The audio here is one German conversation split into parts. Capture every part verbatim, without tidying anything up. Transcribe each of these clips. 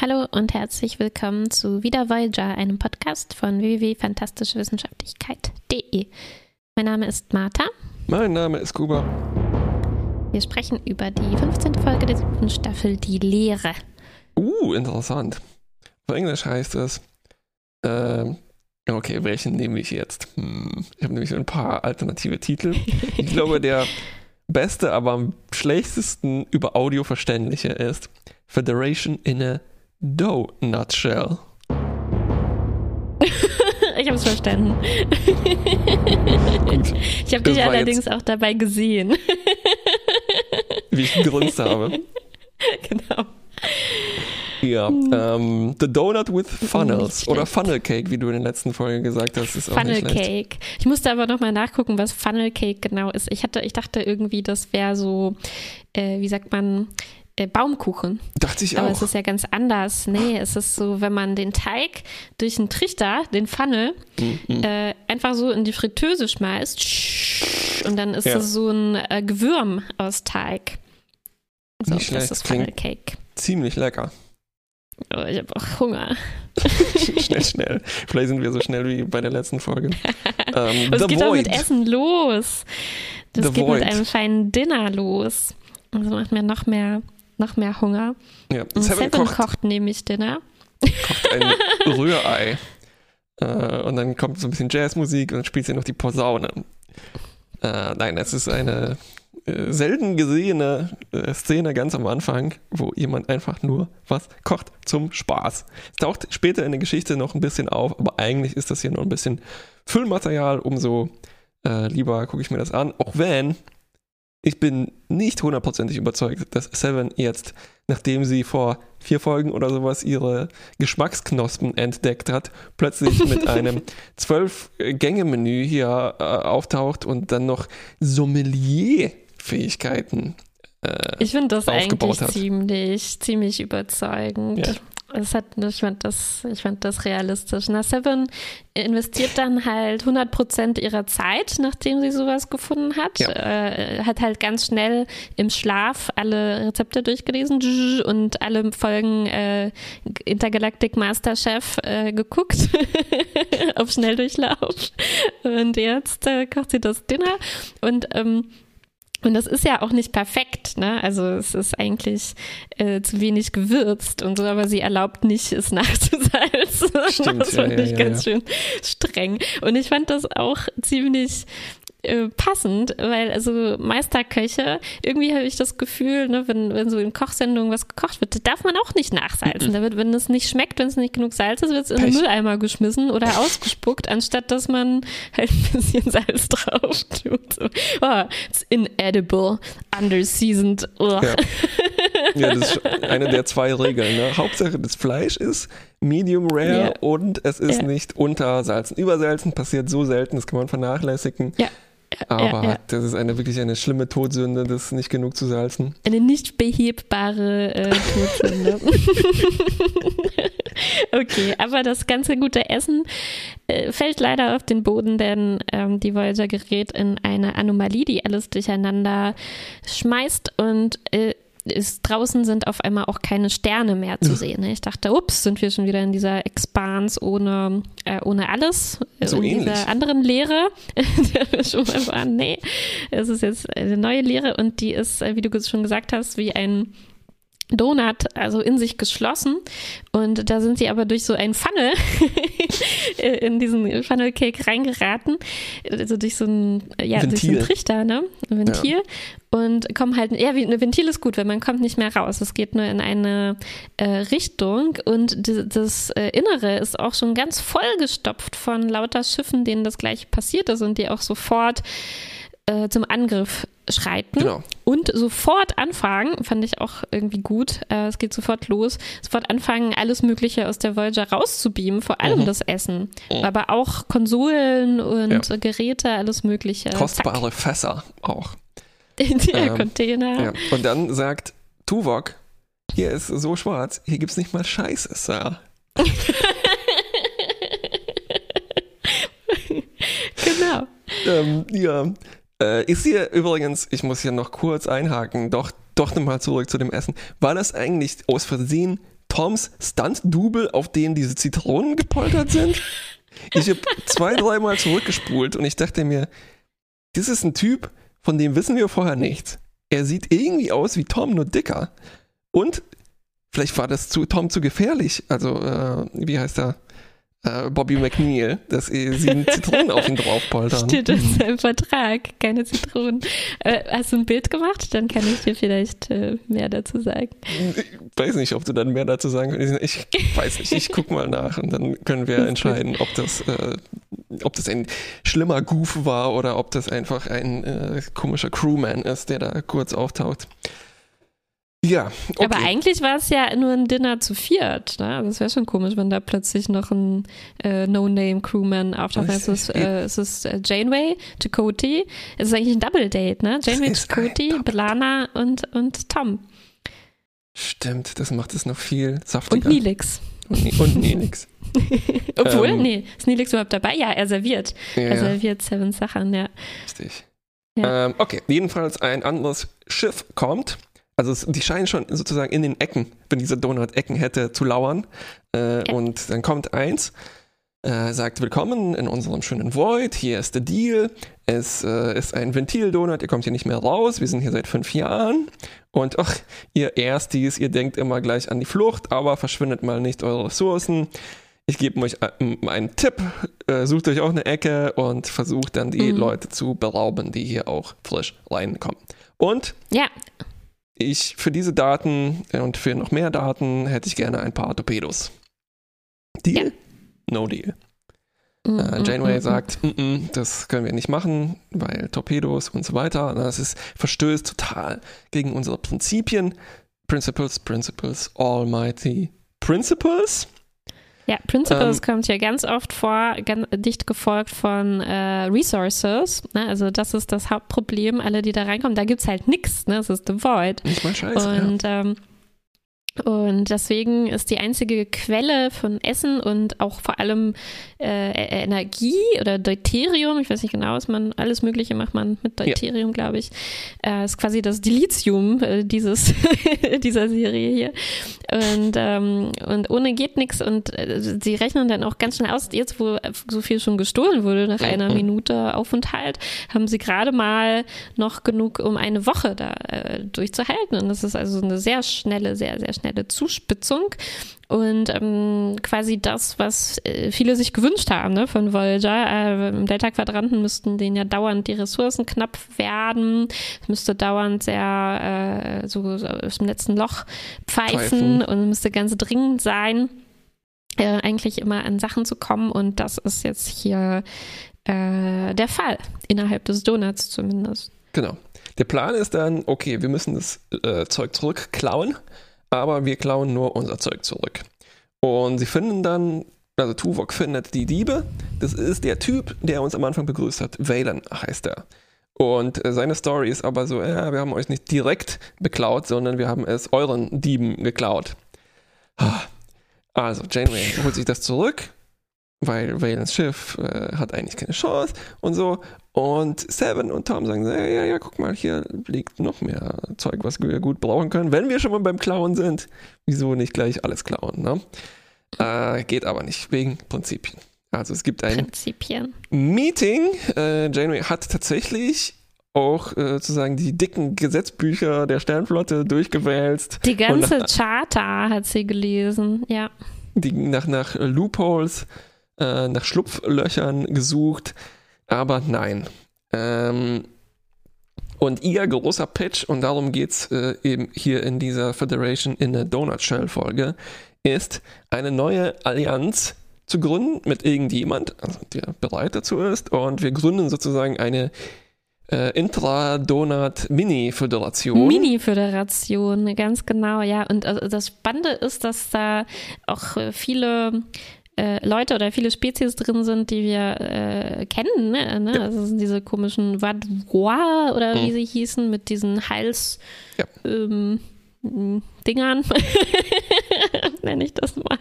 Hallo und herzlich willkommen zu Wieder Voyager, einem Podcast von w w w punkt fantastischewissenschaftlichkeit punkt de. Mein Name ist Martha. Mein Name ist Kuba. Wir sprechen über die fünfzehnte Folge der siebten Staffel, die Lehre. Uh, interessant. Auf Englisch heißt es, ähm, okay, welchen nehme ich jetzt? Hm, ich habe nämlich ein paar alternative Titel. Ich glaube, der beste, aber am schlechtesten über Audio verständliche ist Federation in a Dough Nutshell. Ich hab's verstanden. Gut, ich habe dich allerdings auch dabei gesehen. Wie ich gegrunzt habe. Genau. Ja, ähm, The Donut with Funnels oder Funnel Cake, wie du in der letzten Folge gesagt hast, ist auch Funnel nicht schlecht. Cake. Ich musste aber nochmal nachgucken, was Funnel Cake genau ist. Ich hatte, ich dachte irgendwie, das wäre so, äh, wie sagt man, Äh, Baumkuchen. Dachte ich auch. Aber es ist ja ganz anders. Nee, es ist so, wenn man den Teig durch einen Trichter, den Funnel, mm-hmm. äh, einfach so in die Fritteuse schmeißt und dann ist ja. es so ein äh, Gewürm aus Teig. So, Nicht das schlecht. ist Funnel Cake. Ziemlich lecker. Oh, ich habe auch Hunger. Schnell, schnell. Vielleicht sind wir so schnell wie bei der letzten Folge. ähm, es geht Void. auch mit Essen los. Das The geht Void. mit einem feinen Dinner los. Das macht mir noch mehr... Noch mehr Hunger. Ja, Seven, Seven kocht, kocht nämlich Dinner. Kocht ein Rührei. Äh, und dann kommt so ein bisschen Jazzmusik und dann spielt sie noch die Posaune. Äh, nein, es ist eine äh, selten gesehene äh, Szene ganz am Anfang, wo jemand einfach nur was kocht zum Spaß. Es taucht später in der Geschichte noch ein bisschen auf, aber eigentlich ist das hier nur ein bisschen Füllmaterial. Umso äh, lieber gucke ich mir das an. Auch wenn... Ich bin nicht hundertprozentig überzeugt, dass Seven jetzt, nachdem sie vor vier Folgen oder sowas ihre Geschmacksknospen entdeckt hat, plötzlich mit einem Zwölf-Gänge-Menü hier äh, auftaucht und dann noch Sommelier-Fähigkeiten äh, ich finde das eigentlich hat. ziemlich, ziemlich überzeugend. Ja. Das hat, ich, fand das, ich fand das realistisch. Na, Seven investiert dann halt hundert Prozent ihrer Zeit, nachdem sie sowas gefunden hat. Ja. Äh, hat halt ganz schnell im Schlaf alle Rezepte durchgelesen und alle Folgen äh, Intergalactic Masterchef äh, geguckt auf Schnelldurchlauf. Und jetzt äh, kocht sie das Dinner und ähm, Und das ist ja auch nicht perfekt, ne? Also es ist eigentlich äh, zu wenig gewürzt und so, aber sie erlaubt nicht, es nachzusalzen. Stimmt, das fand ja, ich ja, ganz ja. schön streng. Und ich fand das auch ziemlich äh, passend, weil also Meisterköche, irgendwie habe ich das Gefühl, ne, wenn, wenn so in Kochsendungen was gekocht wird, darf man auch nicht nachsalzen. Da wird, wenn es nicht schmeckt, wenn es nicht genug Salz ist, wird es in den Mülleimer geschmissen oder ausgespuckt, anstatt dass man halt ein bisschen Salz drauf tut. So. Oh, it's inedible. Underseasoned. Ja. ja, das ist eine der zwei Regeln. Ne? Hauptsache, das Fleisch ist medium rare yeah. und es ist yeah. nicht untersalzen. Übersalzen passiert so selten, das kann man vernachlässigen. Ja. Aber ja, ja. das ist eine wirklich eine schlimme Todsünde, das nicht genug zu salzen. Eine nicht behebbare äh, Todsünde. Okay, aber das ganze gute Essen äh, fällt leider auf den Boden, denn ähm, die Voyager gerät in eine Anomalie, die alles durcheinander schmeißt und äh, ist, draußen sind auf einmal auch keine Sterne mehr zu sehen. Ne? Ich dachte, ups, sind wir schon wieder in dieser Expanse ohne, äh, ohne alles, so in ähnlich. dieser anderen Leere. schon mal waren, nee, es ist jetzt eine neue Leere und die ist, wie du schon gesagt hast, wie ein Donut, also in sich geschlossen. Und da sind sie aber durch so einen Funnel in diesen Funnel Cake reingeraten. Also durch so einen, ja, Ventil. durch so einen Trichter, ne? Ein Ventil. Ja. Und kommen halt, ja, wie eine Ventil ist gut, weil man kommt nicht mehr raus. Es geht nur in eine äh, Richtung und d- das äh, Innere ist auch schon ganz vollgestopft von lauter Schiffen, denen das gleiche passiert ist und die auch sofort äh, zum Angriff schreiten genau. und sofort anfangen, fand ich auch irgendwie gut, äh, es geht sofort los, sofort anfangen, alles Mögliche aus der Voyager rauszubeamen, vor allem mhm. das Essen, mhm. aber auch Konsolen und ja. Geräte, alles Mögliche. Kostbare Zack. Fässer auch. In der ähm, Container. Ja. Und dann sagt Tuvok, hier ist so schwarz, hier gibt's nicht mal Scheiße, Sir. Genau. ähm, ja, Äh, ist hier übrigens, ich muss hier noch kurz einhaken, doch, doch nochmal zurück zu dem Essen. War das eigentlich aus Versehen Toms Stunt-Double, auf denen diese Zitronen gepoltert sind. Ich habe zwei, dreimal zurückgespult und ich dachte mir, das ist ein Typ, von dem wissen wir vorher nichts. Er sieht irgendwie aus wie Tom, nur dicker. Und vielleicht war das zu Tom zu gefährlich. Also, äh, wie heißt er? Äh, Bobby McNeil, dass sie Zitronen auf ihn drauf poltern. Steht das mhm. im Vertrag, keine Zitronen. Äh, hast du ein Bild gemacht? Dann kann ich dir vielleicht äh, mehr dazu sagen. Ich weiß nicht, ob du dann mehr dazu sagen kannst. Ich weiß nicht, ich guck mal nach und dann können wir entscheiden, ob das, äh, ob das ein schlimmer Goof war oder ob das einfach ein äh, komischer Crewman ist, der da kurz auftaucht. Ja, okay. Aber eigentlich war es ja nur ein Dinner zu viert. Ne? Das wäre schon komisch, wenn da plötzlich noch ein äh, No-Name-Crewman auftaucht. Es ist, äh, es ist äh, Janeway, Chakotay. Es ist eigentlich ein Double-Date, ne? Janeway, Chakotay, Blana und, und Tom. Stimmt, das macht es noch viel saftiger. Und Neelix. Und, und Neelix. Obwohl, ähm, nee, ist Neelix überhaupt dabei? Ja, er serviert. Ja, er serviert Seven Sachen, ja. Richtig. Ja. Ähm, okay, jedenfalls ein anderes Schiff kommt. Also es, die scheinen schon sozusagen in den Ecken, wenn diese Donut-Ecken hätte, zu lauern. Äh, ja. Und dann kommt eins, äh, sagt willkommen in unserem schönen Void, hier ist der Deal, es äh, ist ein Ventil-Donut, ihr kommt hier nicht mehr raus, wir sind hier seit fünf Jahren. Und ach, ihr Erstis, ihr denkt immer gleich an die Flucht, aber verschwindet mal nicht eure Ressourcen. Ich gebe euch einen Tipp, äh, sucht euch auch eine Ecke und versucht dann die mhm. Leute zu berauben, die hier auch frisch reinkommen. Und... ja. Ich, für diese Daten und für noch mehr Daten hätte ich gerne ein paar Torpedos. Deal? Ja. No deal. Mm, äh, Janeway mm, sagt, mm, mm, das können wir nicht machen, weil Torpedos und so weiter. Das ist, verstößt total gegen unsere Prinzipien. Principles, Principles, Almighty Principles. Ja, Principles ähm, kommt hier ganz oft vor, ganz dicht gefolgt von äh, Resources. Ne? Also das ist das Hauptproblem, alle, die da reinkommen. Da gibt es halt nichts. Ne? Das ist the Void. Nicht mal Scheiße, und, ja. ähm, und deswegen ist die einzige Quelle von Essen und auch vor allem äh, Energie oder Deuterium, ich weiß nicht genau, was man, alles Mögliche macht man mit Deuterium, ja. glaube ich, äh, ist quasi das Dilizium äh, dieses, dieser Serie hier. Und, ähm, und ohne geht nichts und äh, sie rechnen dann auch ganz schnell aus, jetzt wo so viel schon gestohlen wurde, nach einer mhm. Minute Aufenthalt, haben sie gerade mal noch genug, um eine Woche da äh, durchzuhalten. Und das ist also eine sehr schnelle, sehr, sehr schnelle eine Zuspitzung und ähm, quasi das, was äh, viele sich gewünscht haben, ne, von Voyager. Äh, Im Delta-Quadranten müssten denen ja dauernd die Ressourcen knapp werden. Es müsste dauernd sehr äh, so, so aus dem letzten Loch pfeifen, pfeifen. Und müsste ganz dringend sein, äh, eigentlich immer an Sachen zu kommen. Und das ist jetzt hier äh, der Fall, innerhalb des Donuts zumindest. Genau. Der Plan ist dann, okay, wir müssen das äh, Zeug zurückklauen. Aber wir klauen nur unser Zeug zurück. Und sie finden dann, also Tuvok findet die Diebe. Das ist der Typ, der uns am Anfang begrüßt hat. Valen heißt er. Und seine Story ist aber so, ja, wir haben euch nicht direkt beklaut, sondern wir haben es euren Dieben geklaut. Also Janeway holt sich das zurück, weil Valens Schiff äh, hat eigentlich keine Chance und so. Und Seven und Tom sagen, ja, ja, ja, guck mal, hier liegt noch mehr Zeug, was wir gut brauchen können. Wenn wir schon mal beim Klauen sind, wieso nicht gleich alles klauen, ne? Äh, geht aber nicht, wegen Prinzipien. Also es gibt ein Prinzipien. Meeting. Äh, Janeway hat tatsächlich auch äh, sozusagen die dicken Gesetzbücher der Sternenflotte durchgewälzt. Die ganze nach, Charta hat sie gelesen, ja. Die nach, nach Loopholes, äh, nach Schlupflöchern gesucht. Aber nein. Ähm, und ihr großer Pitch, und darum geht's äh, eben hier in dieser Federation in a Dough Nutshell Folge, ist eine neue Allianz zu gründen mit irgendjemand, also der bereit dazu ist. Und wir gründen sozusagen eine Äh, Intra-Donut-Mini-Föderation. Mini-Föderation, ganz genau, ja. Und also das Spannende ist, dass da auch äh, viele... Leute oder viele Spezies drin sind, die wir äh, kennen, ne? Ne? Ja. Also das sind diese komischen Vaadwaur oder mhm. wie sie hießen, mit diesen Hals ja. ähm, Dingern, nenne ich das mal,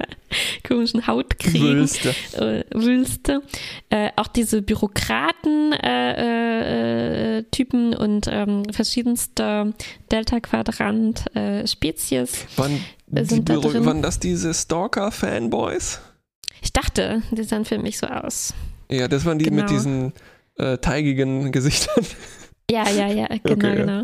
komischen Hautkriegen. Wülste. Äh, Wülste. Äh, auch diese Bürokraten äh, äh, Typen und ähm, verschiedenste Delta-Quadrant äh, Spezies. Wann sind da drin. Waren das diese Stalker-Fanboys? Ich dachte, die sahen für mich so aus. Ja, das waren die genau. mit diesen äh, teigigen Gesichtern. Ja, ja, ja, genau, okay, genau. Ja.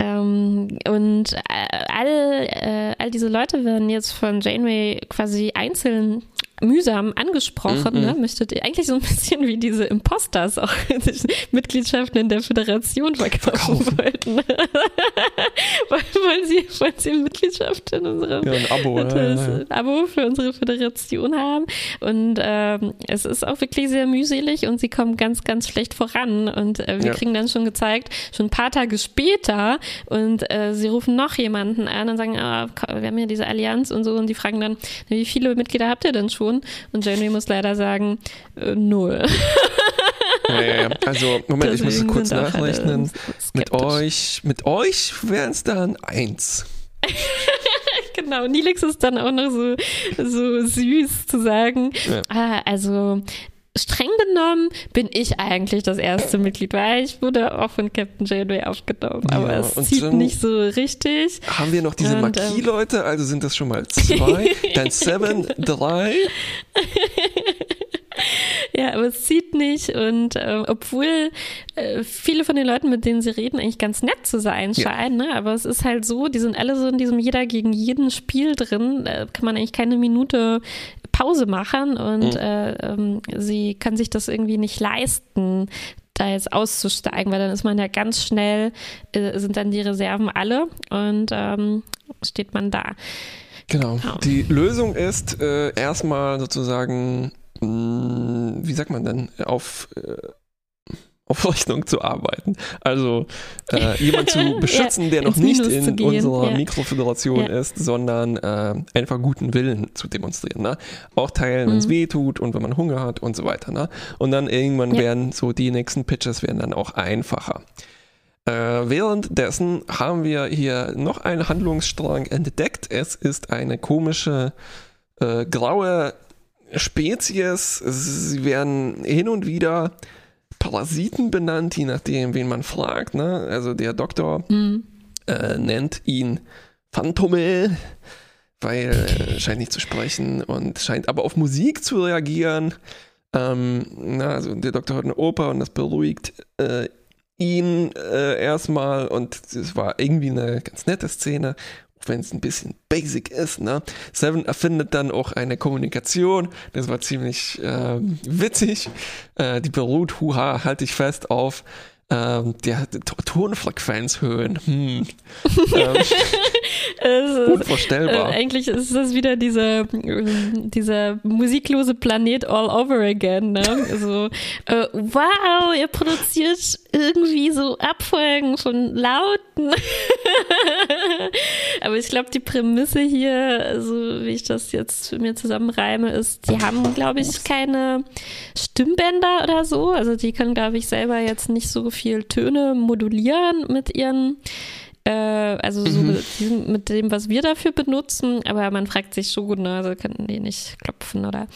Ähm, und all, äh, all diese Leute werden jetzt von Janeway quasi einzeln mühsam angesprochen, mm-hmm. ne? Möchtet ihr eigentlich so ein bisschen wie diese Imposters auch Mitgliedschaften in der Föderation verkaufen, verkaufen. wollten. wollen, sie, wollen sie eine Mitgliedschaft in unserem ja, ein Abo, das, ja, ja. Abo für unsere Föderation haben. Und ähm, es ist auch wirklich sehr mühselig und sie kommen ganz, ganz schlecht voran. Und äh, wir ja. kriegen dann schon gezeigt, schon ein paar Tage später und äh, sie rufen noch jemanden an und sagen, oh, wir haben ja diese Allianz und so, und die fragen dann, wie viele Mitglieder habt ihr denn schon? Und Janeway muss leider sagen, äh, null. Ja, ja, ja. Also, Moment, deswegen ich muss kurz nachrechnen. Mit euch, mit euch wären es dann eins. Genau, Neelix ist dann auch noch so, so süß zu sagen. Ja. Ah, also streng genommen bin ich eigentlich das erste Mitglied, weil ich wurde auch von Captain Janeway aufgenommen, aber ja, es zieht nicht so richtig. Haben wir noch diese und, Marquis-Leute, also sind das schon mal zwei, dann Seven, drei. Ja, aber es zieht nicht und äh, obwohl äh, viele von den Leuten, mit denen sie reden, eigentlich ganz nett zu sein scheinen, ja. ne? aber es ist halt so, die sind alle so in diesem Jeder gegen jeden Spiel drin, da kann man eigentlich keine Minute Pause machen und mhm. äh, ähm, sie kann sich das irgendwie nicht leisten, da jetzt auszusteigen, weil dann ist man ja ganz schnell, äh, sind dann die Reserven alle und ähm, steht man da. Genau. genau. Die Lösung ist äh, erstmal sozusagen, mh, wie sagt man denn, auf äh, auf Rechnung zu arbeiten. Also äh, jemanden zu beschützen, ja, der noch nicht in unserer ja. Mikroföderation ja. ist, sondern äh, einfach guten Willen zu demonstrieren. Ne? Auch teilen, wenn es mhm. weh tut und wenn man Hunger hat und so weiter. Ne? Und dann irgendwann ja. werden so die nächsten Pitches werden dann auch einfacher. Äh, währenddessen haben wir hier noch einen Handlungsstrang entdeckt. Es ist eine komische äh, graue Spezies. Sie werden hin und wieder Parasiten benannt, je nachdem, wen man fragt. Ne? Also der Doktor mm. äh, nennt ihn Phantomel, weil er scheint nicht zu sprechen und scheint aber auf Musik zu reagieren. Ähm, na, also der Doktor hört eine Oper und das beruhigt äh, ihn äh, erstmal und es war irgendwie eine ganz nette Szene, auch wenn es ein bisschen basic ist. Ne? Seven erfindet dann auch eine Kommunikation, das war ziemlich äh, witzig, äh, die beruht, huha, halte ich fest, auf ähm, der Tonfrequenzhöhen. Hm. ähm, ist, unvorstellbar. Äh, eigentlich ist das wieder dieser, äh, dieser musiklose Planet all over again. Ne? So, äh, wow, ihr produziert irgendwie so Abfolgen von Lauten. Aber ich glaube, die Prämisse hier, also wie ich das jetzt für mir zusammenreime, ist, die haben, glaube ich, keine Stimmbänder oder so. Also die können, glaube ich, selber jetzt nicht so viel Töne modulieren mit ihren also so mhm. mit dem, was wir dafür benutzen, aber man fragt sich schon, ne? Also können die nicht klopfen oder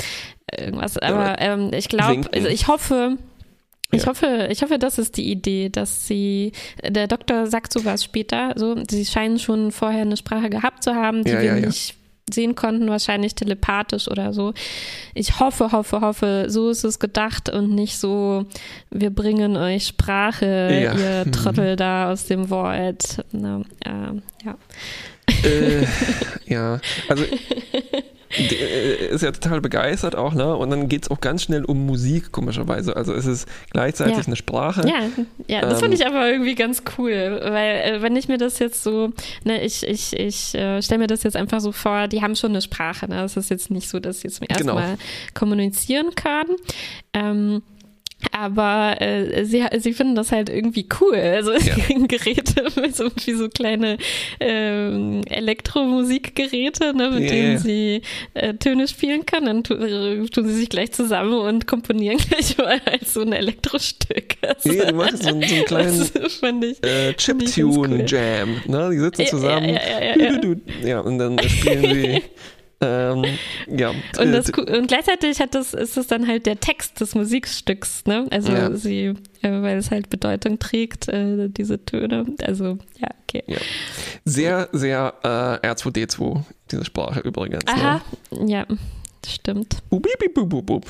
irgendwas, aber ja, ähm, ich glaube, also ich hoffe, ich ja. hoffe, ich hoffe, das ist die Idee, dass sie, der Doktor sagt sowas später, so, sie scheinen schon vorher eine Sprache gehabt zu haben, die ja, wir ja, ja. nicht sehen konnten, wahrscheinlich telepathisch oder so. Ich hoffe, hoffe, hoffe, so ist es gedacht und nicht so, wir bringen euch Sprache, ja. ihr hm. Trottel da aus dem Void. Na, äh, ja. Äh, ja, also ist ja total begeistert auch, ne? Und dann geht es auch ganz schnell um Musik, komischerweise. Also es ist gleichzeitig ja. eine Sprache. Ja, ja das ähm. fand ich aber irgendwie ganz cool, weil wenn ich mir das jetzt so, ne, ich, ich, ich äh, stelle mir das jetzt einfach so vor, die haben schon eine Sprache, ne? Es ist jetzt nicht so, dass sie jetzt erstmal genau. kommunizieren können. Ähm, Aber äh, sie, sie finden das halt irgendwie cool. Also ja. Geräte mit so, wie so kleine ähm, Elektromusikgeräte, ne, mit yeah. denen sie äh, Töne spielen können. Dann tu, äh, tun sie sich gleich zusammen und komponieren gleich mal halt so ein Elektrostück. Also, ja, du machst so, so einen kleinen äh, Chiptune-Jam. Cool. Ne? Die sitzen zusammen. Ja, ja, ja, ja, ja. ja und dann spielen sie... Ähm, ja. und, das, und gleichzeitig hat das, ist es dann halt der Text des Musikstücks, ne? Also ja. sie, weil es halt Bedeutung trägt, diese Töne. Also, ja, okay. Ja. Sehr, sehr äh, R zwei D zwei, diese Sprache übrigens. Aha, ne? Ja, das stimmt. Bub, bub, bub, bub.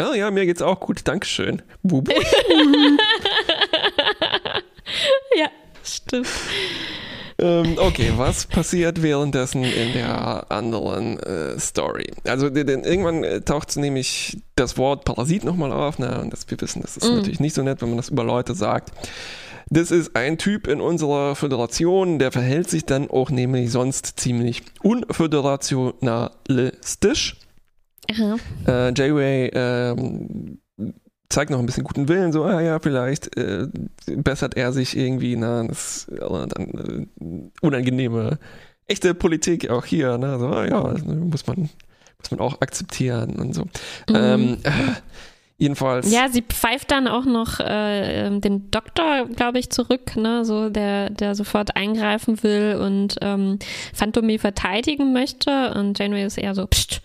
Oh ja, mir geht's auch gut, dankeschön. Bub, bub, bub. Ja, stimmt. Ähm, okay, was passiert währenddessen in der anderen äh, Story? Also denn irgendwann äh, taucht nämlich das Wort Parasit nochmal auf. Na, und das, wir wissen, das ist mm. natürlich nicht so nett, wenn man das über Leute sagt. Das ist ein Typ in unserer Föderation, der verhält sich dann auch nämlich sonst ziemlich unföderationalistisch. Mhm. Äh, Janeway ähm, zeigt noch ein bisschen guten Willen, so, ah ja, vielleicht äh, bessert er sich irgendwie, na, das äh, dann, äh, unangenehme, echte Politik auch hier, na, so, ah ja, muss man, muss man auch akzeptieren und so. Mhm. Ähm, äh, jedenfalls. Ja, sie pfeift dann auch noch äh, den Doktor, glaube ich, zurück, ne, so, der, der sofort eingreifen will und ähm, Phantomie verteidigen möchte, und Janeway ist eher so, pst,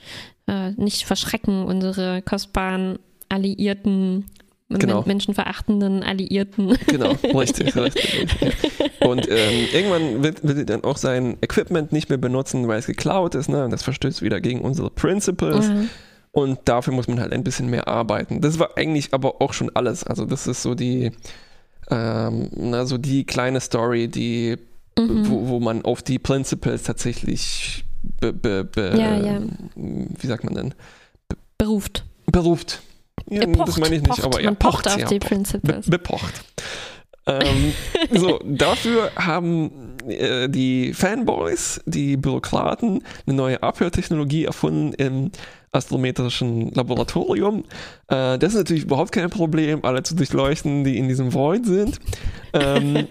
äh, nicht verschrecken, unsere kostbaren Alliierten, genau. menschenverachtenden Alliierten. Genau, richtig, richtig. Ja. Und ähm, irgendwann will, will sie dann auch sein Equipment nicht mehr benutzen, weil es geklaut ist, ne? Und das verstößt wieder gegen unsere Principles. Mhm. Und dafür muss man halt ein bisschen mehr arbeiten. Das war eigentlich aber auch schon alles. Also das ist so die, ähm, na, so die kleine Story, die, mhm. wo, wo man auf die Principles tatsächlich, be, be, be, ja, ja. wie sagt man denn? Be- beruft. Beruft. Ja, pocht, das meine ich nicht, pocht, aber ja, pocht, pocht auf ja, die Principles. Be- bepocht. ähm, so, dafür haben äh, die Fanboys, die Bürokraten, eine neue Abhörtechnologie erfunden im astrometrischen Laboratorium. Äh, das ist natürlich überhaupt kein Problem, alle zu durchleuchten, die in diesem Void sind. Ähm,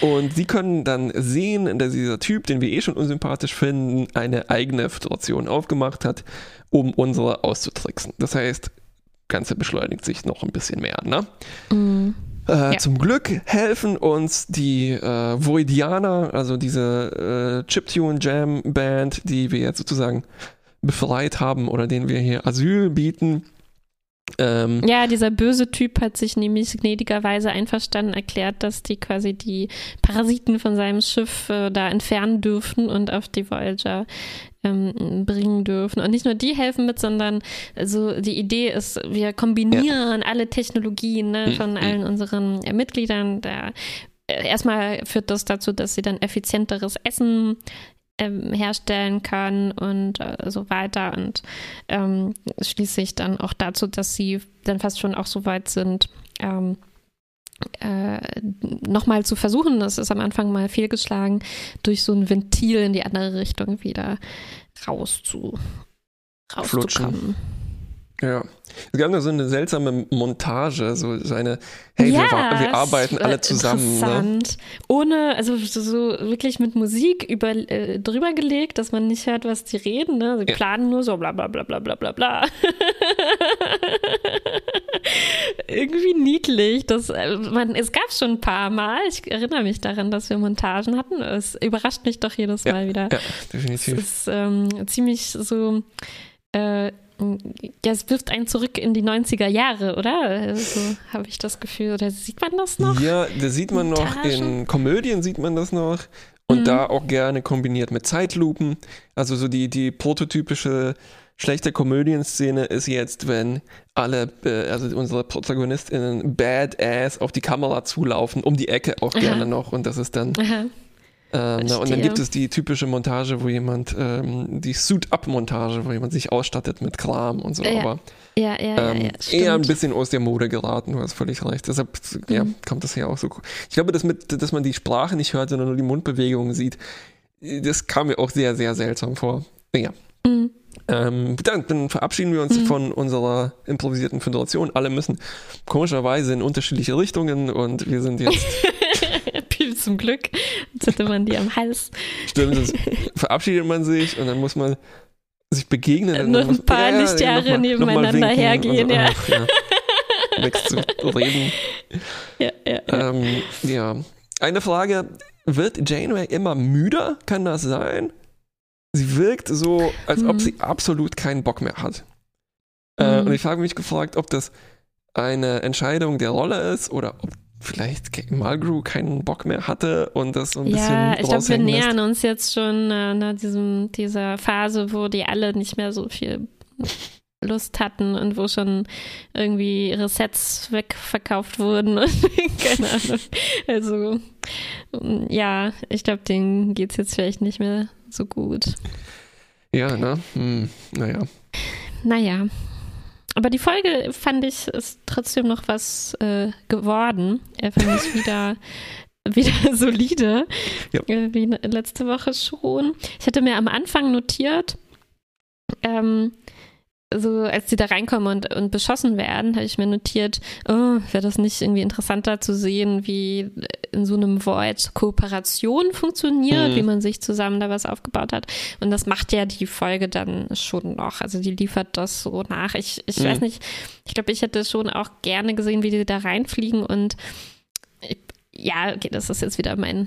und sie können dann sehen, dass dieser Typ, den wir eh schon unsympathisch finden, eine eigene Föderation aufgemacht hat, um unsere auszutricksen. Das heißt, Ganze beschleunigt sich noch ein bisschen mehr. Ne? Mm, äh, ja. Zum Glück helfen uns die äh, Voidianer, also diese äh, Chiptune-Jam-Band, die wir jetzt sozusagen befreit haben oder denen wir hier Asyl bieten. Ähm, ja, dieser böse Typ hat sich nämlich gnädigerweise einverstanden erklärt, dass die quasi die Parasiten von seinem Schiff äh, da entfernen dürfen und auf die Voyager ähm, bringen dürfen. Und nicht nur die helfen mit, sondern also die Idee ist, wir kombinieren ja. alle Technologien, ne, von mhm. allen unseren äh, Mitgliedern. Da, äh, erstmal führt das dazu, dass sie dann effizienteres Essen herstellen kann und so weiter, und ähm, schließlich dann auch dazu, dass sie dann fast schon auch so weit sind, ähm, äh, nochmal zu versuchen, das ist am Anfang mal fehlgeschlagen, durch so ein Ventil in die andere Richtung wieder raus zu, rauszukommen. Ja, es gab noch so eine seltsame Montage, so eine, hey, ja, wir, wir arbeiten alle zusammen. Interessant. Ne? Ohne, also so wirklich mit Musik über, äh, drüber gelegt, dass man nicht hört, was die reden. Ne? Sie ja. planen nur so bla bla bla bla bla bla bla. Irgendwie niedlich. Das, man, es gab schon ein paar Mal, ich erinnere mich daran, dass wir Montagen hatten. Es überrascht mich doch jedes Mal ja, wieder. Ja, definitiv. Es ist ähm, ziemlich so... Äh, Ja, es wirft einen zurück in die neunziger Jahre, oder? So habe ich das Gefühl. Oder sieht man das noch? Ja, das sieht man noch. In Komödien sieht man das noch. Und mhm. da auch gerne kombiniert mit Zeitlupen. Also so die, die prototypische schlechte Komödienszene ist jetzt, wenn alle, also unsere ProtagonistInnen badass auf die Kamera zulaufen, um die Ecke auch gerne Aha. noch. Und das ist dann... Aha. Ähm, na, und dann gibt es die typische Montage, wo jemand, ähm, die Suit-Up-Montage, wo jemand sich ausstattet mit Kram und so, ja. aber ja, ja, ja, ähm, ja, ja, eher ein bisschen aus der Mode geraten, du hast völlig recht. Deshalb mhm. ja, kommt das ja auch so. Ich glaube, das mit, dass man die Sprache nicht hört, sondern nur die Mundbewegungen sieht, das kam mir auch sehr, sehr seltsam vor. Ja. Mhm. Ähm, dann, dann verabschieden wir uns mhm. von unserer improvisierten Föderation. Alle müssen komischerweise in unterschiedliche Richtungen und wir sind jetzt... Zum Glück, jetzt hatte man die am Hals. Stimmt, sonst verabschiedet man sich und dann muss man sich begegnen. Dann noch ein paar man, Lichtjahre ja, ja, nebeneinander hergehen, so, ja. Ach, ja. Nichts zu reden. Ja, ja, ja. Ähm, ja. Eine Frage, wird Janeway immer müder? Kann das sein? Sie wirkt so, als hm. ob sie absolut keinen Bock mehr hat. Äh, hm. Und ich habe mich gefragt, ob das eine Entscheidung der Rolle ist oder ob vielleicht Mulgrew keinen Bock mehr hatte und das so ein ja, bisschen Ja, ich glaube, wir nähern lässt. uns jetzt schon äh, nach diesem, dieser Phase, wo die alle nicht mehr so viel Lust hatten und wo schon irgendwie ihre Sets wegverkauft wurden. Keine Ahnung. Also, ja, ich glaube, denen geht es jetzt vielleicht nicht mehr so gut. Ja, ne? Hm, naja. Naja. Aber die Folge, fand ich, ist trotzdem noch was äh, geworden. Er fand es wieder, wieder solide, ja. äh, wie letzte Woche schon. Ich hatte mir am Anfang notiert, ähm, so als die da reinkommen und, und beschossen werden, habe ich mir notiert, oh, wäre das nicht irgendwie interessanter zu sehen, wie in so einem Void Kooperation funktioniert, mhm. wie man sich zusammen da was aufgebaut hat. Und das macht ja die Folge dann schon noch. Also die liefert das so nach. Ich, ich mhm. weiß nicht, ich glaube, ich hätte schon auch gerne gesehen, wie die da reinfliegen. Und ich, ja, okay, das ist jetzt wieder mein...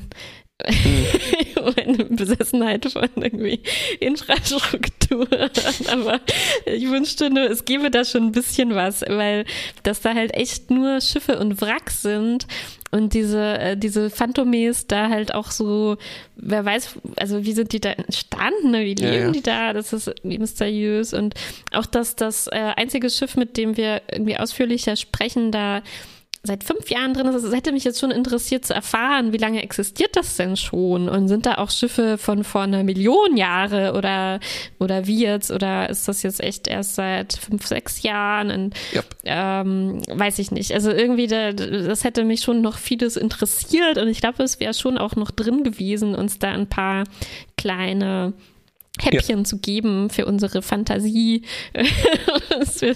meine Besessenheit von irgendwie Infrastruktur. Aber ich wünschte nur, es gäbe da schon ein bisschen was, weil dass da halt echt nur Schiffe und Wracks sind und diese, äh, diese Phantomes da halt auch so, wer weiß, also wie sind die da entstanden, ne? Wie leben ja, ja. die da, das ist irgendwie mysteriös und auch, dass das äh, einzige Schiff, mit dem wir irgendwie ausführlicher sprechen, da seit fünf Jahren drin ist. Es hätte mich jetzt schon interessiert zu erfahren, wie lange existiert das denn schon? Und sind da auch Schiffe von vor einer Million Jahre oder, oder wie jetzt? Oder ist das jetzt echt erst seit fünf, sechs Jahren? Und, yep. ähm, weiß ich nicht. Also irgendwie, da, das hätte mich schon noch vieles interessiert und ich glaube, es wäre schon auch noch drin gewesen, uns da ein paar kleine Häppchen ja. zu geben für unsere Fantasie, dass wir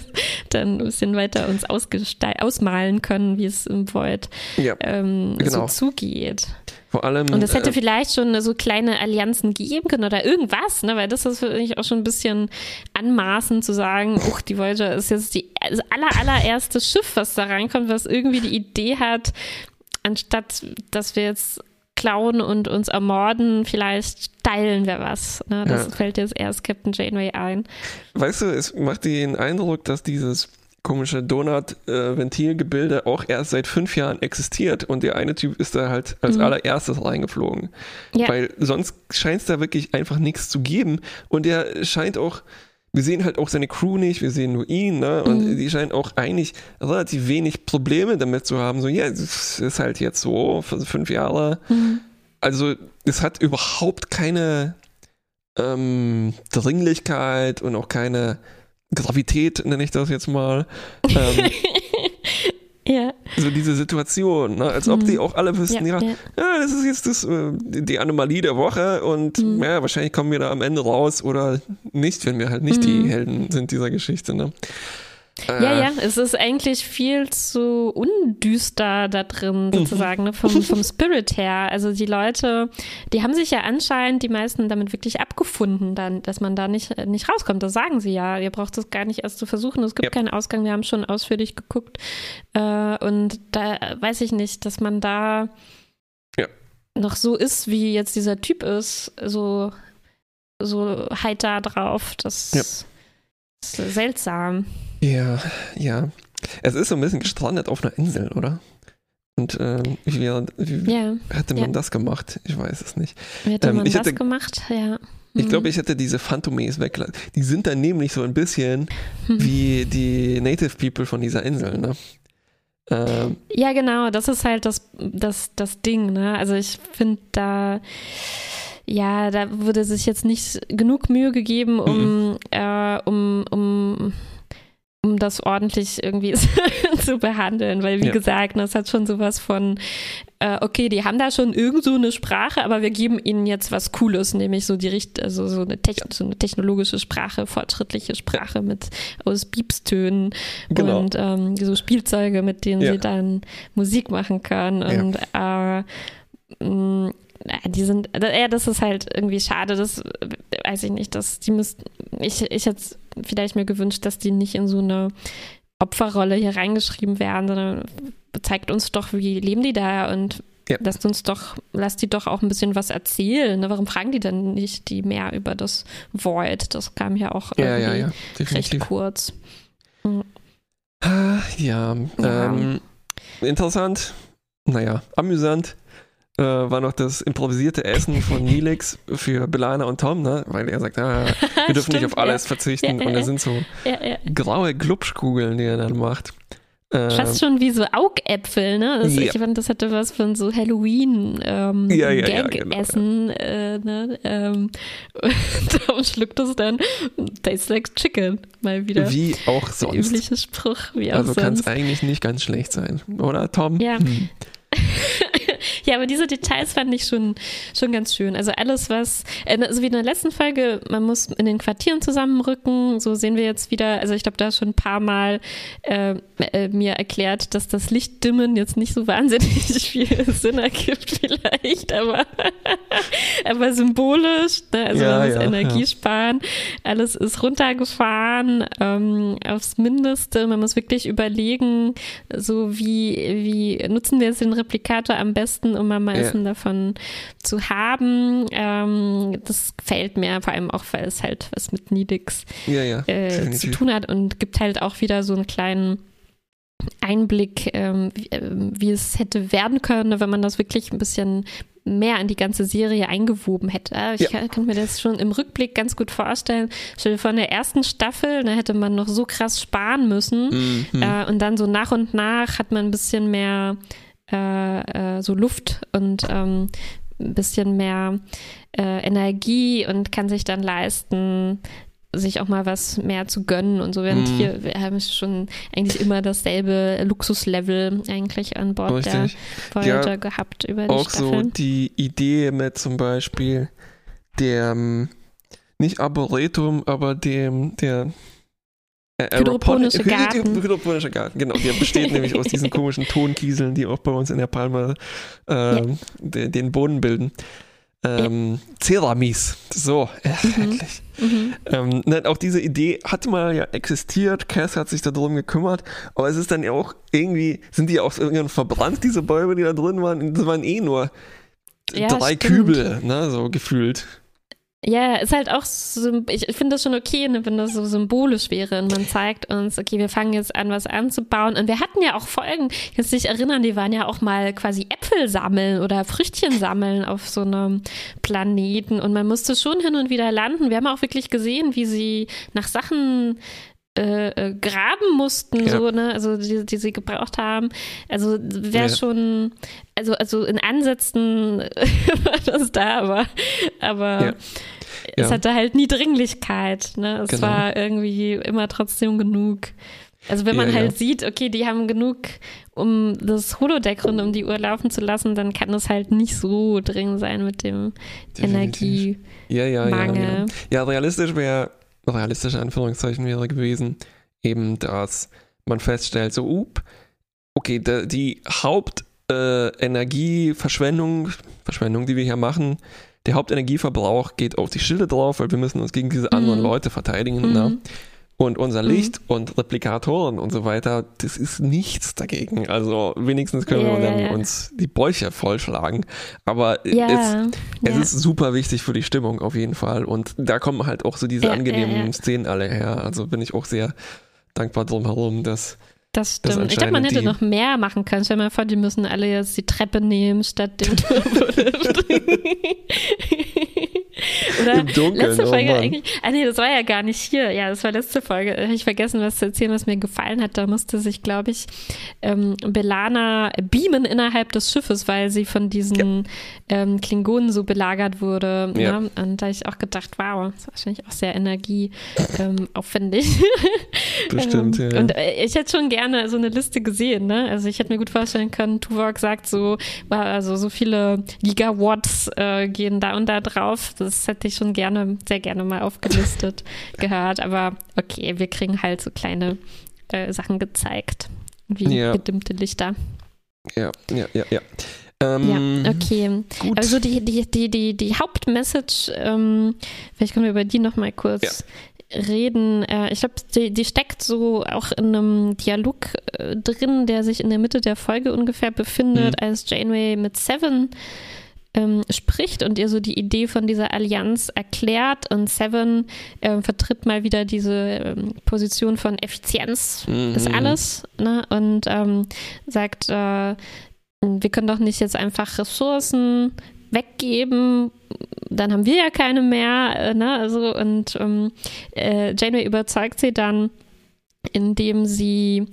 dann ein bisschen weiter uns ausgeste- ausmalen können, wie es im Void ja, ähm, genau. so zugeht. Vor allem, und es hätte äh, vielleicht schon so kleine Allianzen geben können oder irgendwas, ne? Weil das ist für mich auch schon ein bisschen anmaßend zu sagen, uch, die Voyager ist jetzt die, das aller, allererste Schiff, was da reinkommt, was irgendwie die Idee hat, anstatt dass wir jetzt klauen und uns ermorden, vielleicht teilen wir was. Ne? Das ja. fällt jetzt erst Captain Janeway ein. Weißt du, es macht den Eindruck, dass dieses komische Donut-Ventilgebilde auch erst seit fünf Jahren existiert und der eine Typ ist da halt als mhm. allererstes reingeflogen. Ja. Weil sonst scheint es da wirklich einfach nichts zu geben und der scheint auch, wir sehen halt auch seine Crew nicht, wir sehen nur ihn, ne? Und mhm. die scheinen auch eigentlich relativ wenig Probleme damit zu haben. So, ja, es ist halt jetzt so, fünf Jahre. Mhm. Also, es hat überhaupt keine ähm, Dringlichkeit und auch keine Gravität, nenne ich das jetzt mal. Ähm, ja. So diese Situation, ne? Als ob mhm. die auch alle wüssten, ja, ja, ja. ja, das ist jetzt das, äh, die Anomalie der Woche und mhm. ja, wahrscheinlich kommen wir da am Ende raus oder nicht, wenn wir halt nicht mhm. die Helden sind dieser Geschichte. Ne? Äh, ja, ja, es ist eigentlich viel zu undüster da drin sozusagen, mhm. ne? vom, vom Spirit her. Also die Leute, die haben sich ja anscheinend die meisten damit wirklich abgefunden, dann, dass man da nicht, nicht rauskommt. Das sagen sie ja. Ihr braucht es gar nicht erst zu versuchen. Es gibt ja. keinen Ausgang. Wir haben schon ausführlich geguckt. Äh, und da weiß ich nicht, dass man da ja. noch so ist, wie jetzt dieser Typ ist, so, so heiter drauf. Das ja. ist seltsam. Ja, ja. Es ist so ein bisschen gestrandet auf einer Insel, oder? Und ähm, wie, wie yeah, hätte man yeah. das gemacht? Ich weiß es nicht. Wie hätte man ähm, ich das hätte, gemacht? Ja. Ich hm. glaube, ich hätte diese Phantomes weggelassen. Die sind dann nämlich so ein bisschen hm. wie die Native People von dieser Insel, ne? Ähm, ja, genau. Das ist halt das, das, das Ding, ne? Also ich finde da... Ja, da wurde sich jetzt nicht genug Mühe gegeben, um, mhm. äh, um, um, um das ordentlich irgendwie zu behandeln. Weil, wie ja. gesagt, das hat schon sowas von, äh, okay, die haben da schon irgend so eine Sprache, aber wir geben ihnen jetzt was Cooles, nämlich so die Richt- also so eine, Techn- so eine technologische Sprache, fortschrittliche Sprache mit aus Piepstönen genau. und ähm, so Spielzeuge, mit denen ja. sie dann Musik machen können. Und ja. äh, m- die sind, ja, das ist halt irgendwie schade, das weiß ich nicht, dass die müssten, ich, ich hätte vielleicht mir gewünscht, dass die nicht in so eine Opferrolle hier reingeschrieben werden, sondern zeigt uns doch, wie leben die da und ja. lasst uns doch, lasst die doch auch ein bisschen was erzählen, ne? Warum fragen die denn nicht die mehr über das Void? Das kam ja auch ja, irgendwie ja, ja. recht kurz. Ja, ja. Ähm, interessant. naja, amüsant äh, war noch das improvisierte Essen von Neelix für Blana und Tom, ne? Weil er sagt, ah, wir dürfen Stimmt, nicht auf alles ja. verzichten. Ja, ja, und da sind so ja, ja. graue Glubschkugeln, die er dann macht. Fast schon wie so Augäpfel, ne? Das, ja. Ich fand, das hatte was von so Halloween-Gag-Essen. Ähm, ja, ja, ja, genau, ja. äh, ne? ähm, Tom schluckt das dann. Tastes like chicken. Mal wieder. Wie auch sonst. Der übliche Spruch, wie auch also sonst. Also kann es eigentlich nicht ganz schlecht sein, oder, Tom? Ja. Hm. Ja, aber diese Details fand ich schon, schon ganz schön. Also alles, was, also wie in der letzten Folge, man muss in den Quartieren zusammenrücken, so sehen wir jetzt wieder, also ich glaube, da schon ein paar Mal äh, äh, mir erklärt, dass das Lichtdimmen jetzt nicht so wahnsinnig viel Sinn ergibt vielleicht, aber, aber symbolisch, ne? Also ja, man muss ja, Energie ja. sparen, alles ist runtergefahren ähm, aufs Mindeste, man muss wirklich überlegen, so wie, wie nutzen wir jetzt den Replikator am besten, um am meisten ja. davon zu haben. Ähm, das gefällt mir, vor allem auch, weil es halt was mit Neelix ja, ja, äh, zu tun hat und gibt halt auch wieder so einen kleinen Einblick, ähm, wie, äh, wie es hätte werden können, wenn man das wirklich ein bisschen mehr in die ganze Serie eingewoben hätte. Ich ja. kann, kann mir das schon im Rückblick ganz gut vorstellen. Von der ersten Staffel, da hätte man noch so krass sparen müssen mhm. äh, und dann so nach und nach hat man ein bisschen mehr Äh, äh, so Luft und ähm, ein bisschen mehr äh, Energie und kann sich dann leisten, sich auch mal was mehr zu gönnen und so. Während mm. hier wir haben schon eigentlich immer dasselbe Luxuslevel eigentlich an Bord Richtig. der Voyager ja, gehabt über die auch Staffeln. So die Idee mit zum Beispiel dem, nicht Arboretum, aber dem, der hydroponische Garten. Hydroponische Garten, genau. Der besteht nämlich aus diesen komischen Tonkieseln, die auch bei uns in der Palma äh, ja. de, den Boden bilden. Ähm, ja. Ceramis. So, mhm. endlich. Mhm. Ähm, nein, auch diese Idee hat mal ja existiert. Cass hat sich da drum gekümmert. Aber es ist dann ja auch irgendwie, sind die ja auch irgendwann verbrannt, diese Bäume, die da drin waren. Das waren eh nur ja, drei stimmt. Kübel, ne, so gefühlt. Ja, ist halt auch, ich finde das schon okay, wenn das so symbolisch wäre und man zeigt uns, okay, wir fangen jetzt an, was anzubauen und wir hatten ja auch Folgen, kannst du dich erinnern, die waren ja auch mal quasi Äpfel sammeln oder Früchtchen sammeln auf so einem Planeten und man musste schon hin und wieder landen. Wir haben auch wirklich gesehen, wie sie nach Sachen äh, graben mussten, ja. so, ne, also die, die sie gebraucht haben. Also wäre ja. schon... Also, also in Ansätzen war das da, aber, aber ja. es ja. hatte halt nie Dringlichkeit. Ne? Es genau. war irgendwie immer trotzdem genug. Also wenn man ja, halt ja. sieht, okay, die haben genug, um das Holodeck rund um die Uhr laufen zu lassen, dann kann das halt nicht so dringend sein mit dem Energiemangel. Ja, ja, ja, ja. ja, realistisch wäre, realistisch in Anführungszeichen wäre gewesen, eben, dass man feststellt, so, up, okay, da, die Haupt- Äh, Energieverschwendung, Verschwendung, die wir hier machen, der Hauptenergieverbrauch geht auf die Schilde drauf, weil wir müssen uns gegen diese anderen mm. Leute verteidigen. Mm. Ne? Und unser Licht mm. und Replikatoren und so weiter, das ist nichts dagegen. Also wenigstens können yeah. wir dann uns die Bäuche vollschlagen. Aber yeah. es, es yeah. ist super wichtig für die Stimmung auf jeden Fall. Und da kommen halt auch so diese yeah, angenehmen yeah, yeah. Szenen alle her. Also bin ich auch sehr dankbar drum herum, dass Das stimmt. Das ich glaube, man hätte die, noch mehr machen können. Stell dir mal vor, die müssen alle jetzt die Treppe nehmen, statt den Turbolift. Oder im Dunkeln, letzte Folge oh eigentlich. Ah nee, das war ja gar nicht hier. Ja, das war letzte Folge. Habe ich vergessen, was zu erzählen, was mir gefallen hat. Da musste sich, glaube ich, ähm, Belana beamen innerhalb des Schiffes, weil sie von diesen ja. ähm, Klingonen so belagert wurde. Ja. Ne? Und da habe ich auch gedacht, wow, das ist wahrscheinlich auch sehr energieaufwendig. Ähm, Bestimmt, ähm, ja. Und äh, ich hätte schon gerne so eine Liste gesehen, ne? Also ich hätte mir gut vorstellen können, Tuvok sagt so, also so viele Gigawatts äh, gehen da und da drauf. Das hätte ich schon gerne, sehr gerne mal aufgelistet gehört. Aber okay, wir kriegen halt so kleine äh, Sachen gezeigt, wie ja. gedimmte Lichter. Ja, ja, ja, ja. Ähm, ja, okay. Gut. Also die, die, die, die, die Hauptmessage, ähm, vielleicht können wir über die nochmal kurz ja. reden. Äh, ich glaube, die, die steckt so auch in einem Dialog äh, drin, der sich in der Mitte der Folge ungefähr befindet, mhm. als Janeway mit Seven ähm, spricht und ihr so die Idee von dieser Allianz erklärt und Seven äh, vertritt mal wieder diese ähm, Position von Effizienz mhm. ist alles, ne? Und ähm, sagt, äh, Wir können doch nicht jetzt einfach Ressourcen weggeben, dann haben wir ja keine mehr, ne? Also und ähm, äh, Janeway überzeugt sie dann, indem sie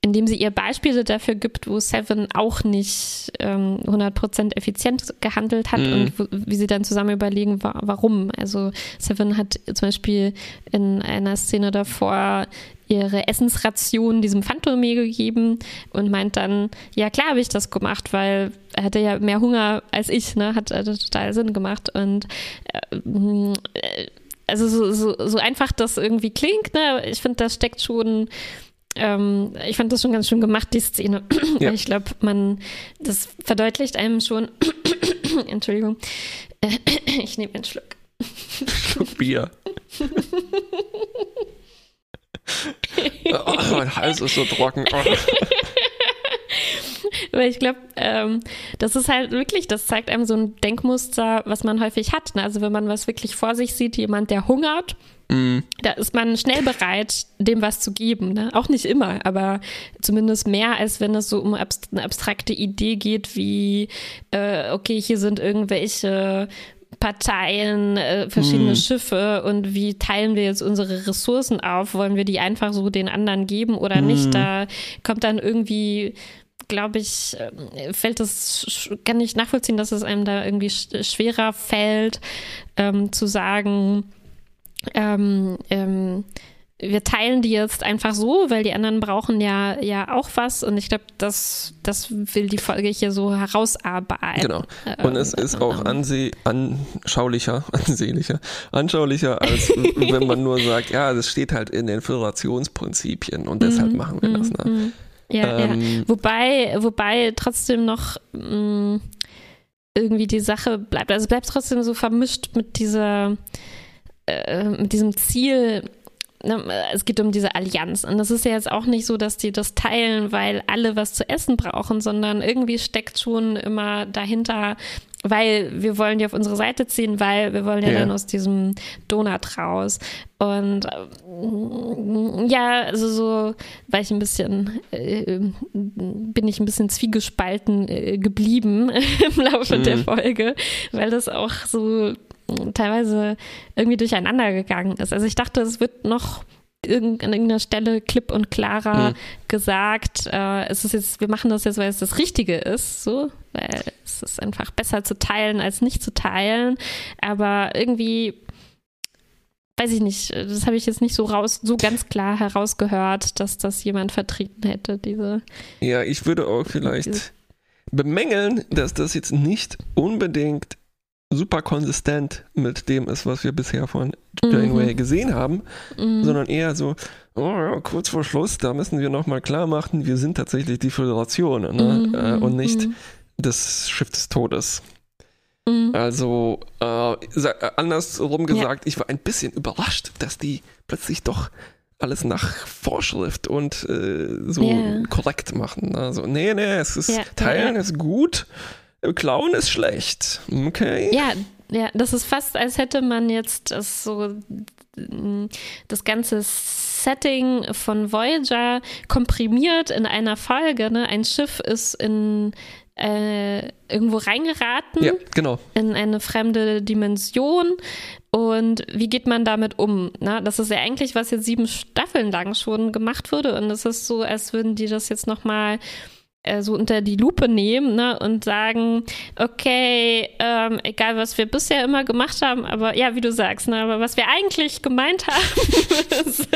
indem sie ihr Beispiele dafür gibt, wo Seven auch nicht ähm, hundert Prozent effizient gehandelt hat, mhm. und w- wie sie dann zusammen überlegen, wa- warum. Also Seven hat zum Beispiel in einer Szene davor ihre Essensration diesem Phantomé gegeben und meint dann, ja klar habe ich das gemacht, weil er hatte ja mehr Hunger als ich, ne? Hat also total Sinn gemacht. Und äh, also so, so, so einfach das irgendwie klingt, ne? Ich finde, das steckt schon Ähm, ich fand das schon ganz schön gemacht, die Szene. Ja. Ich glaube, man, das verdeutlicht einem schon. Entschuldigung. Ich nehme einen Schluck. Schluck Bier. Oh, mein Hals ist so trocken. Oh. Aber ich glaube, ähm, das ist halt wirklich, das zeigt einem so ein Denkmuster, was man häufig hat. Ne? Also wenn man was wirklich vor sich sieht, jemand, der hungert, mm. da ist man schnell bereit, dem was zu geben. Ne? Auch nicht immer, aber zumindest mehr, als wenn es so um abst- eine abstrakte Idee geht, wie, äh, okay, hier sind irgendwelche Parteien, äh, verschiedene mm. Schiffe und wie teilen wir jetzt unsere Ressourcen auf? Wollen wir die einfach so den anderen geben oder mm. nicht? Da kommt dann irgendwie... glaube ich, fällt es, kann ich nachvollziehen, dass es einem da irgendwie schwerer fällt, ähm, zu sagen, ähm, ähm, wir teilen die jetzt einfach so, weil die anderen brauchen ja, ja auch was. Und ich glaube, das, das will die Folge hier so herausarbeiten. Genau. Und es ist auch anse- anschaulicher, ansehnlicher, anschaulicher, als wenn man nur sagt, ja, das steht halt in den Föderationsprinzipien und deshalb mm-hmm, machen wir mm-hmm. das. Ne? Ja, ähm, ja. Wobei, wobei trotzdem noch mh, irgendwie die Sache bleibt, also bleibt trotzdem so vermischt mit dieser, äh, mit diesem Ziel, es geht um diese Allianz. Und das ist ja jetzt auch nicht so, dass die das teilen, weil alle was zu essen brauchen, sondern irgendwie steckt schon immer dahinter, weil wir wollen die auf unsere Seite ziehen, weil wir wollen ja, ja. dann aus diesem Donut raus. Und äh, ja, also so war ich ein bisschen, äh, bin ich ein bisschen zwiegespalten äh, geblieben im Laufe mhm. der Folge, weil das auch so teilweise irgendwie durcheinander gegangen ist. Also ich dachte, es wird noch an irgendeiner Stelle klipp und klarer mhm. gesagt, äh, es ist jetzt, wir machen das jetzt, weil es das Richtige ist, so, weil es ist einfach besser zu teilen als nicht zu teilen, aber irgendwie weiß ich nicht, das habe ich jetzt nicht so raus, so ganz klar herausgehört, dass das jemand vertreten hätte, diese. Ja, ich würde auch vielleicht bemängeln, dass das jetzt nicht unbedingt super konsistent mit dem ist, was wir bisher von Janeway mhm. gesehen haben, mhm. sondern eher so, oh, kurz vor Schluss, da müssen wir nochmal klar machen, wir sind tatsächlich die Föderation, ne? mhm. äh, und nicht mhm. das Schiff des Todes. Mhm. Also äh, andersrum gesagt, ja. ich war ein bisschen überrascht, dass die plötzlich doch alles nach Vorschrift und äh, so yeah. korrekt machen. Also nee, nee, es ist ja. Teilen ja. ist gut, Klauen ist schlecht. Okay. Ja, ja, das ist fast, als hätte man jetzt das so das ganze Setting von Voyager komprimiert in einer Folge. Ne? Ein Schiff ist in äh, irgendwo reingeraten, ja, genau. in eine fremde Dimension. Und wie geht man damit um? Na, das ist ja eigentlich, was jetzt sieben Staffeln lang schon gemacht wurde. Und es ist so, als würden die das jetzt nochmal so unter die Lupe nehmen, ne, und sagen, okay, ähm, egal was wir bisher immer gemacht haben, aber ja, wie du sagst, ne, aber was wir eigentlich gemeint haben, ist,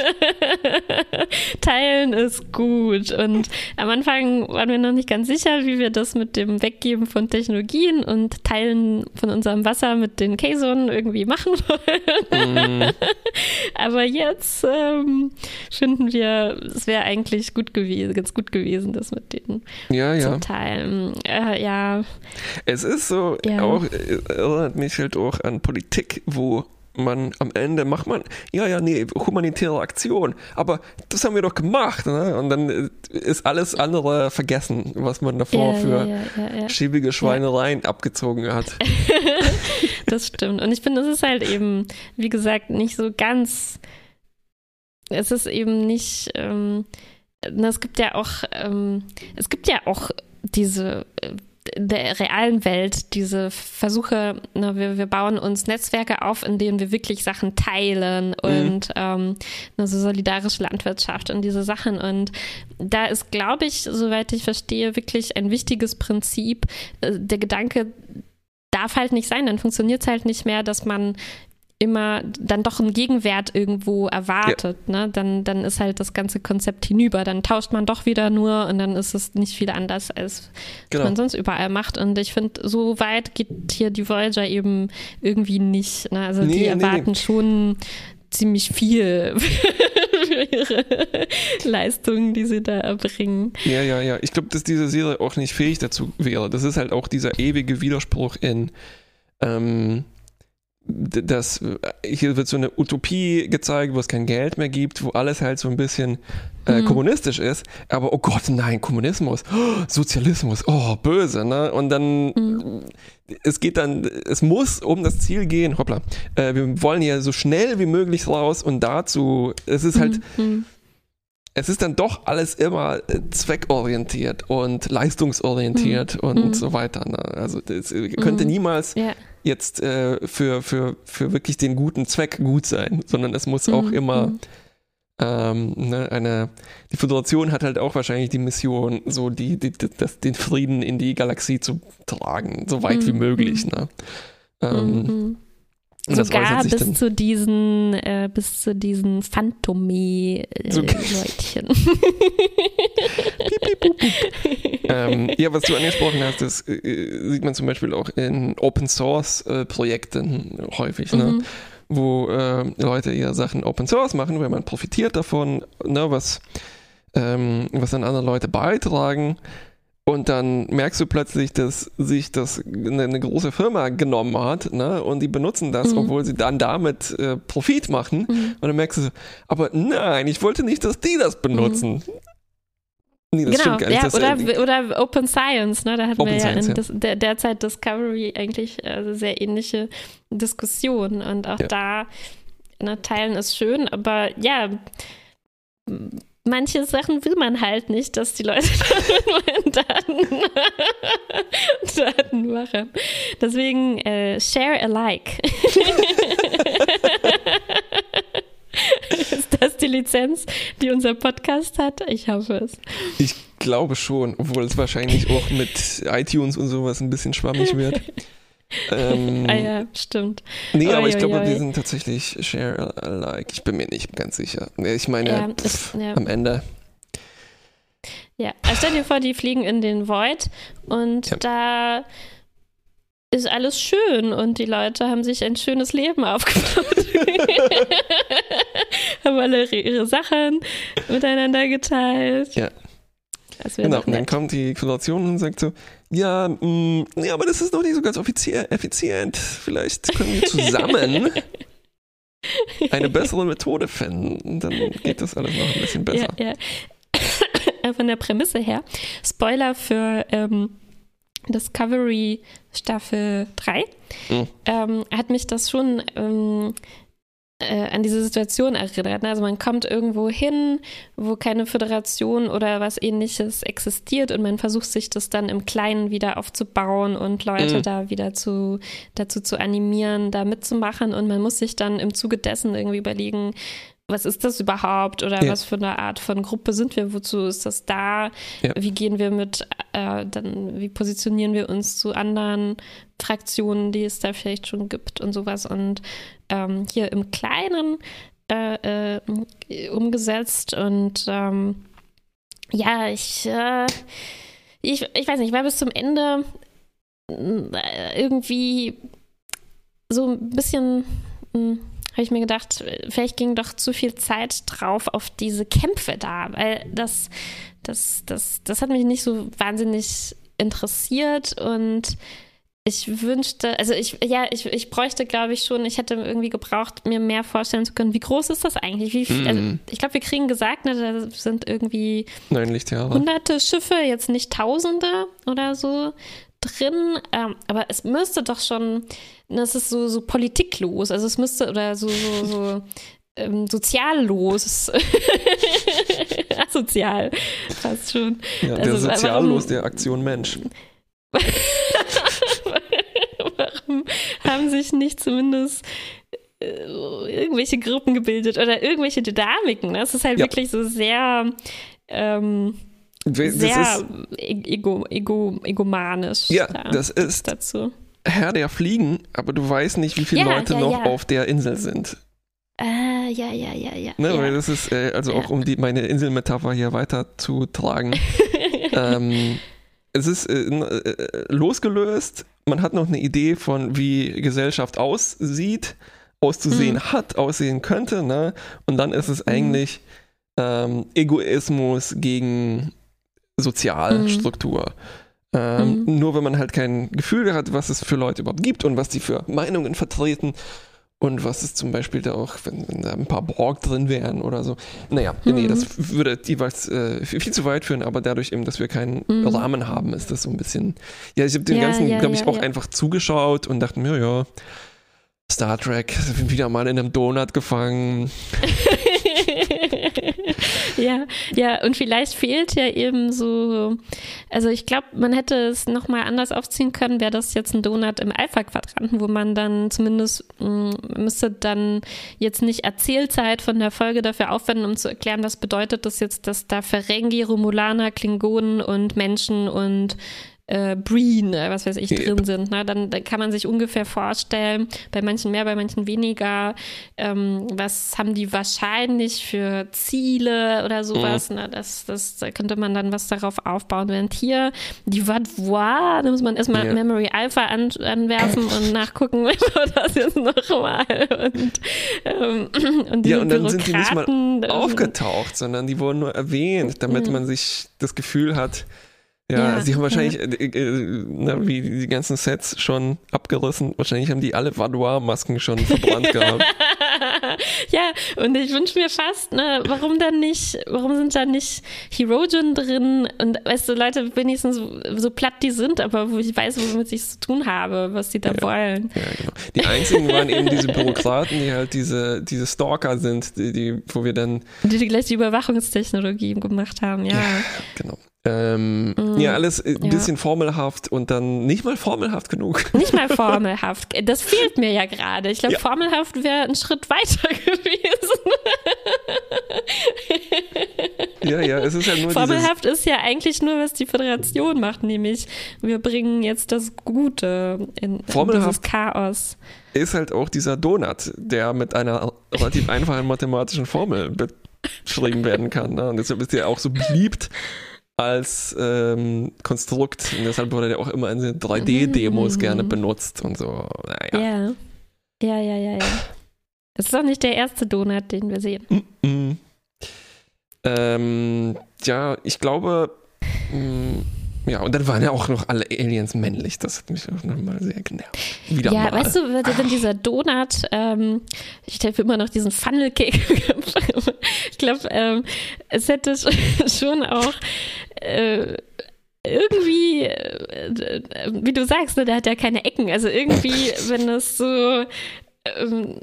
teilen ist gut. Und am Anfang waren wir noch nicht ganz sicher, wie wir das mit dem Weggeben von Technologien und Teilen von unserem Wasser mit den Käsonen irgendwie machen wollen. Mm. Aber jetzt ähm, finden wir, es wäre eigentlich gut gewesen, ganz gut gewesen, das mit den Ja, ja. Zum Teil. Äh, ja. Es ist so, ja. auch, erinnert mich halt auch an Politik, wo man am Ende macht man, ja, ja, nee, humanitäre Aktion, aber das haben wir doch gemacht, ne? Und dann ist alles andere vergessen, was man davor ja, für ja, ja, ja, ja. schäbige Schweinereien ja. abgezogen hat. Das stimmt. Und ich finde, das ist halt eben, wie gesagt, nicht so ganz, es ist eben nicht, ähm, es gibt ja auch, ähm, es gibt ja auch diese in der realen Welt, diese Versuche, ne, wir, wir bauen uns Netzwerke auf, in denen wir wirklich Sachen teilen und mhm. ähm, ne, so solidarische Landwirtschaft und diese Sachen. Und da ist, glaube ich, soweit ich verstehe, wirklich ein wichtiges Prinzip. Äh, der Gedanke darf halt nicht sein, dann funktioniert es halt nicht mehr, dass man immer dann doch einen Gegenwert irgendwo erwartet, ja. ne? Dann, dann ist halt das ganze Konzept hinüber. Dann tauscht man doch wieder nur und dann ist es nicht viel anders, als genau. man sonst überall macht. Und ich finde, so weit geht hier die Voyager eben irgendwie nicht. Ne? Also nee, die erwarten nee, nee. schon ziemlich viel für ihre Leistungen, die sie da erbringen. Ja, ja, ja. Ich glaube, dass diese Serie auch nicht fähig dazu wäre. Das ist halt auch dieser ewige Widerspruch in ähm, dass hier wird so eine Utopie gezeigt, wo es kein Geld mehr gibt, wo alles halt so ein bisschen äh, hm. kommunistisch ist, aber oh Gott, nein, Kommunismus, oh, Sozialismus, oh, böse, ne? Und dann hm. es geht dann, es muss um das Ziel gehen, hoppla, äh, wir wollen ja so schnell wie möglich raus und dazu, es ist halt hm. es ist dann doch alles immer zweckorientiert und leistungsorientiert hm. und hm. so weiter, ne? Also es könnte hm. niemals yeah. jetzt äh, für, für, für wirklich den guten Zweck gut sein, sondern es muss auch mhm. immer ähm, ne, eine, die Föderation hat halt auch wahrscheinlich die Mission, so die, die, die das, den Frieden in die Galaxie zu tragen, so weit mhm. wie möglich. Ne? Ähm, mhm. Sogar bis, dann, zu diesen, äh, bis zu diesen Phantomie-Leutchen. ähm, ja, was du angesprochen hast, das äh, sieht man zum Beispiel auch in Open-Source-Projekten häufig, mhm. ne? Wo äh, Leute ihre Sachen Open-Source machen, weil man profitiert davon, ne? was, ähm, was dann andere Leute beitragen. Und dann merkst du plötzlich, dass sich das eine, eine große Firma genommen hat, ne? Und die benutzen das, mhm. obwohl sie dann damit äh, Profit machen. Mhm. Und dann merkst du so, aber nein, ich wollte nicht, dass die das benutzen. Mhm. Nee, das genau, stimmt gar nicht. Ja, das oder, äh, oder Open Science, ne? Da hatten Open wir ja Science, in Dis- der, derzeit Discovery eigentlich also sehr ähnliche Diskussionen. Und auch ja. da, ne, teilen ist schön, aber ja, manche Sachen will man halt nicht, dass die Leute Daten, Daten machen. Deswegen äh, share alike. Ist das die Lizenz, die unser Podcast hat? Ich hoffe es. Ich glaube schon, obwohl es wahrscheinlich auch mit iTunes und sowas ein bisschen schwammig wird. Ähm, ah ja, stimmt. Nee, oi, aber ich oi, glaube, oi. wir sind tatsächlich share alike. Ich bin mir nicht ganz sicher. Ich meine, ja, pff, ich, ja. am Ende. Ja, also stell dir vor, die fliegen in den Void und ja. da ist alles schön und die Leute haben sich ein schönes Leben aufgebaut. Haben alle ihre Sachen miteinander geteilt. Ja. Genau, und dann kommt die Föderation und sagt so, ja, mh, ja, aber das ist noch nicht so ganz offiziell, effizient. Vielleicht können wir zusammen eine bessere Methode finden. Dann geht das alles noch ein bisschen besser. Ja, ja. Von der Prämisse her, Spoiler für ähm, Discovery Staffel drei, mhm. ähm, hat mich das schon ähm, an diese Situation erinnert. Also man kommt irgendwo hin, wo keine Föderation oder was Ähnliches existiert und man versucht sich das dann im Kleinen wieder aufzubauen und Leute mhm. da wieder zu, dazu zu animieren, da mitzumachen und man muss sich dann im Zuge dessen irgendwie überlegen, was ist das überhaupt oder ja. was für eine Art von Gruppe sind wir, wozu ist das da, ja. wie gehen wir mit, äh, dann wie positionieren wir uns zu anderen Fraktionen, die es da vielleicht schon gibt und sowas und ähm, hier im Kleinen äh, äh, umgesetzt und ähm, ja, ich, äh, ich, ich weiß nicht, ich war bis zum Ende äh, irgendwie so ein bisschen mh, habe ich mir gedacht, vielleicht ging doch zu viel Zeit drauf auf diese Kämpfe da, weil das, das, das, das hat mich nicht so wahnsinnig interessiert und ich wünschte, also ich, ja, ich, ich bräuchte, glaube ich schon, ich hätte irgendwie gebraucht, mir mehr vorstellen zu können, wie groß ist das eigentlich? Wie viel, also ich glaube, wir kriegen gesagt, ne, da sind irgendwie Neun Lichtjahre. hunderte Schiffe, jetzt nicht Tausende oder so drin, ähm, aber es müsste doch schon, das ist so, so politiklos, also es müsste, oder so, so, so ähm, soziallos, also asozial, fast schon. Ja, der also, soziallos, warum, der Aktion Mensch. Warum haben sich nicht zumindest irgendwelche Gruppen gebildet oder irgendwelche Dynamiken? Das ist halt ja. wirklich so sehr... Ähm, sehr ist, ego, ego, egomanisch. Ja, da, das ist dazu. Herr der Fliegen, aber du weißt nicht, wie viele ja, Leute ja, noch ja. auf der Insel sind. Äh, ja, ja, ja, ja. Ne, ja. Weil das ist, äh, also ja. auch um die, meine Inselmetapher hier weiterzutragen. ähm, es ist äh, äh, losgelöst, man hat noch eine Idee von, wie Gesellschaft aussieht, auszusehen mhm. hat, aussehen könnte, ne? Und dann ist es eigentlich mhm. ähm, Egoismus gegen Sozialstruktur. Mhm. Ähm, mhm. Nur wenn man halt kein Gefühl hat, was es für Leute überhaupt gibt und was die für Meinungen vertreten und was es zum Beispiel da auch, wenn, wenn da ein paar Borg drin wären oder so. Naja, mhm. nee, das würde jeweils äh, viel zu weit führen, aber dadurch eben, dass wir keinen mhm. Rahmen haben, ist das so ein bisschen... Ja, ich habe dem ja, Ganzen, ja, glaube ich, ja, auch ja. einfach zugeschaut und dachte mir, ja, Star Trek, wieder mal in einem Donut gefangen. Ja, ja, und vielleicht fehlt ja eben so, also ich glaube, man hätte es nochmal anders aufziehen können, wäre das jetzt ein Donut im Alpha-Quadranten, wo man dann zumindest mh, müsste dann jetzt nicht Erzählzeit von der Folge dafür aufwenden, um zu erklären, was bedeutet das jetzt, dass da Ferengi, Romulaner, Klingonen und Menschen und Äh, Breen, äh, was weiß ich, yep. drin sind. Ne? Dann, dann kann man sich ungefähr vorstellen, bei manchen mehr, bei manchen weniger, ähm, was haben die wahrscheinlich für Ziele oder sowas. Mm. Ne? Das, das, da könnte man dann was darauf aufbauen. Während hier die Vaadwaur, da muss man erstmal yeah. Memory Alpha an, anwerfen und nachgucken, was das jetzt nochmal. Und, ähm, und die ja, und dann Bürokraten, sind die nicht mal aufgetaucht, sondern die wurden nur erwähnt, damit mm. man sich das Gefühl hat, Ja, ja, sie haben wahrscheinlich, ja. äh, äh, na, wie die ganzen Sets schon abgerissen, wahrscheinlich haben die alle Vaadwaur-Masken schon verbrannt gehabt. Ja, und ich wünsche mir fast, ne, warum dann nicht, warum sind da nicht Herojin drin? Und weißt du, Leute, wenigstens so, so platt die sind, aber wo ich weiß, womit ich es zu tun habe, was die da ja, wollen. Ja, genau. Die einzigen waren eben diese Bürokraten, die halt diese, diese Stalker sind, die, die, wo wir dann... Die, die gleich die Überwachungstechnologie gemacht haben, ja. Ja, genau. Ähm, mm, ja, alles ein ja. bisschen formelhaft und dann nicht mal formelhaft genug. Nicht mal formelhaft. Das fehlt mir ja gerade. Ich glaube, ja. formelhaft wäre ein Schritt weiter gewesen. Ja, ja, es ist ja nur formelhaft dieses... ist ja eigentlich nur, was die Föderation macht, nämlich wir bringen jetzt das Gute in, in dieses Chaos. Ist halt auch dieser Donut, der mit einer relativ einfachen mathematischen Formel beschrieben werden kann. Ne? Und deshalb ist der auch so beliebt als ähm, Konstrukt. Und deshalb wurde der auch immer in den drei D Demos mm. gerne benutzt und so. Naja. Ja, ja, ja, ja. ja. Das ist doch nicht der erste Donut, den wir sehen. Mm -mm. Ähm, ja, ich glaube, mm, ja, und dann waren ja auch noch alle Aliens männlich. Das hat mich auch nochmal sehr genervt. Wieder ja, mal. Weißt du, wenn Ach. dieser Donut, ähm, ich habe immer noch diesen Funnel Cake. Ich glaube, ähm, es hätte schon auch äh, irgendwie, äh, wie du sagst, ne, der hat ja keine Ecken. Also irgendwie, wenn das so... Ähm,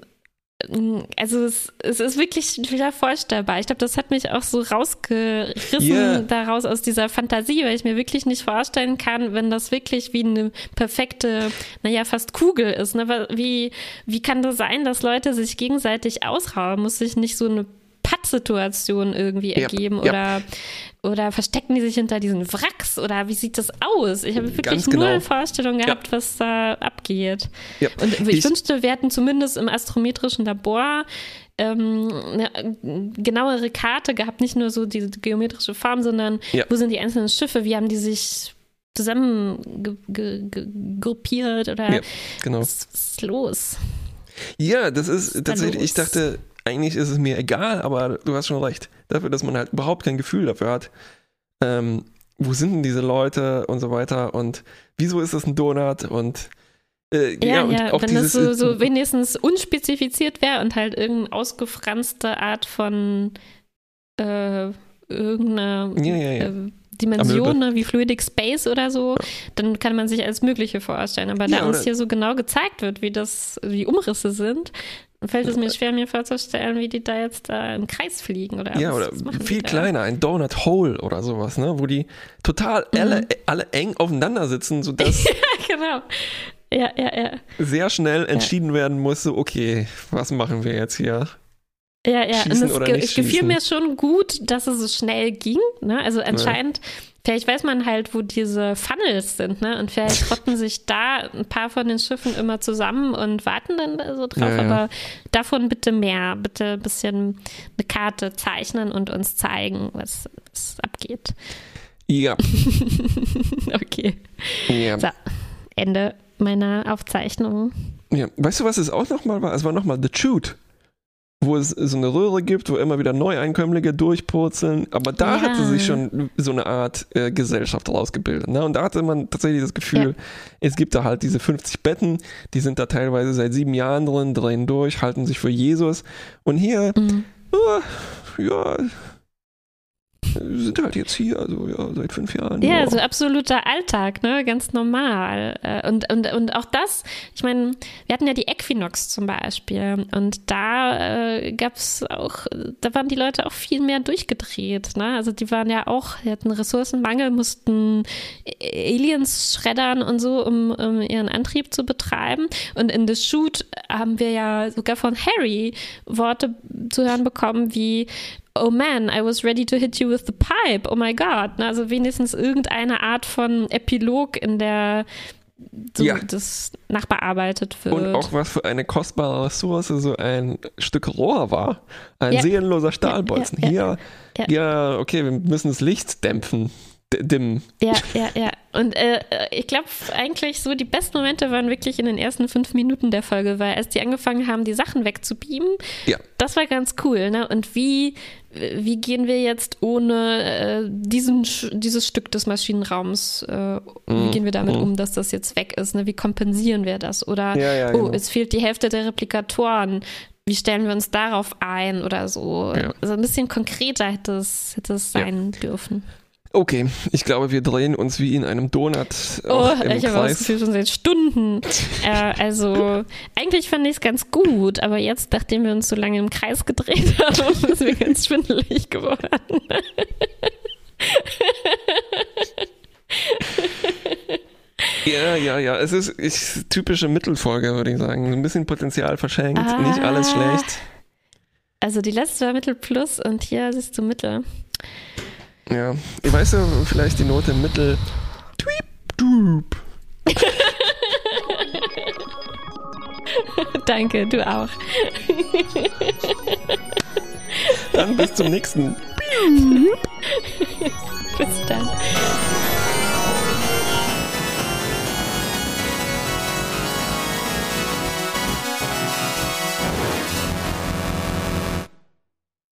Also es, es ist wirklich wieder vorstellbar. Ich glaube, das hat mich auch so rausgerissen yeah. daraus aus dieser Fantasie, weil ich mir wirklich nicht vorstellen kann, wenn das wirklich wie eine perfekte, naja, fast Kugel ist. Ne? Wie, wie kann das sein, dass Leute sich gegenseitig ausrauben? Muss sich nicht so eine Pattsituation irgendwie ergeben? Yep. Oder, yep. oder verstecken die sich hinter diesen Wracks? Oder wie sieht das aus? Ich habe wirklich genau. null Vorstellung gehabt, yep. was da abgeht. Yep. Und ich, ich wünschte, wir hätten zumindest im astrometrischen Labor ähm, eine genauere Karte gehabt, nicht nur so diese geometrische Form, sondern yep. wo sind die einzelnen Schiffe, wie haben die sich zusammen gruppiert oder yep. genau. was ist los? Ja, das ist, ist tatsächlich, da ich dachte... Eigentlich ist es mir egal, aber du hast schon recht. Dafür, dass man halt überhaupt kein Gefühl dafür hat, ähm, wo sind denn diese Leute und so weiter und wieso ist das ein Donut und äh, ja, ja, und ja. Auch wenn dieses, das so, so wenigstens unspezifiziert wäre und halt irgendeine ausgefranste Art von äh, irgendeiner ja, ja, ja. Äh, Dimension, ne, wie Fluidic Space oder so, ja. dann kann man sich alles Mögliche vorstellen. Aber ja, da uns hier so genau gezeigt wird, wie das, wie Umrisse sind, fällt es mir schwer, mir vorzustellen, wie die da jetzt äh, im Kreis fliegen oder was. Ja, oder viel kleiner, ein Donut Hole oder sowas, ne, wo die total mhm. alle, alle eng aufeinander sitzen, sodass genau. ja, ja, ja. sehr schnell entschieden ja. werden muss, so, okay, was machen wir jetzt hier? Ja, ja, schießen und es ge- gefiel schießen. Mir schon gut, dass es so schnell ging, ne? Also anscheinend, ja. vielleicht weiß man halt, wo diese Funnels sind, ne? Und vielleicht rotten sich da ein paar von den Schiffen immer zusammen und warten dann so drauf, ja, ja. aber davon bitte mehr, bitte ein bisschen eine Karte zeichnen und uns zeigen, was, was abgeht. Ja. Okay. Ja. So, Ende meiner Aufzeichnung. Ja, weißt du, was es auch nochmal war? Es war nochmal The Chute, wo es so eine Röhre gibt, wo immer wieder Neueinkömmlinge durchpurzeln. Aber da ja. hatte sich schon so eine Art äh, Gesellschaft rausgebildet. Ne? Und da hatte man tatsächlich das Gefühl, ja. es gibt da halt diese fünfzig Betten, die sind da teilweise seit sieben Jahren drin, drehen durch, halten sich für Jesus. Und hier, mhm. oh, ja, sind halt jetzt hier, also ja, seit fünf Jahren. Ja, wow. so absoluter Alltag, ne, ganz normal. Und, und, und auch das, ich meine, wir hatten ja die Equinox zum Beispiel und da äh, gab's auch, da waren die Leute auch viel mehr durchgedreht, ne, also die waren ja auch, die hatten Ressourcenmangel, mussten Aliens schreddern und so, um, um ihren Antrieb zu betreiben. Und in The Chute haben wir ja sogar von Harry Worte zu hören bekommen wie: Oh man, I was ready to hit you with the pipe. Oh my God. Also wenigstens irgendeine Art von Epilog, in der so ja. das nachbearbeitet wird. Und auch was für eine kostbare Ressource so ein Stück Rohr war. Ein ja. seelenloser Stahlbolzen. Ja, ja, ja. Hier, ja. ja, okay, wir müssen das Licht dämpfen. Dimmen. Ja, ja, ja. Und äh, ich glaube eigentlich so, die besten Momente waren wirklich in den ersten fünf Minuten der Folge, weil als die angefangen haben, die Sachen wegzubeamen, ja. das war ganz cool. Ne? Und wie, wie gehen wir jetzt ohne äh, diesen, dieses Stück des Maschinenraums, äh, wie gehen wir damit mhm. um, dass das jetzt weg ist? Ne? Wie kompensieren wir das? Oder, ja, ja, oh, genau. es fehlt die Hälfte der Replikatoren. Wie stellen wir uns darauf ein? Oder so. Ja. Also ein bisschen konkreter hätte es, hätte es sein ja. dürfen. Okay, ich glaube, wir drehen uns wie in einem Donut oh, im ich Kreis. Habe das Gefühl schon seit Stunden. äh, also eigentlich fand ich es ganz gut, aber jetzt, nachdem wir uns so lange im Kreis gedreht haben, sind wir ganz schwindelig geworden. Ja, ja, ja. Es ist ich, typische Mittelfolge, würde ich sagen. Ein bisschen Potenzial verschenkt, ah, nicht alles schlecht. Also die letzte war Mittel plus und hier siehst du Mittel. Ja, ich weiß ja, vielleicht die Note im Mittel. Tweep, doop. Danke, du auch. Dann bis zum nächsten. Bis dann.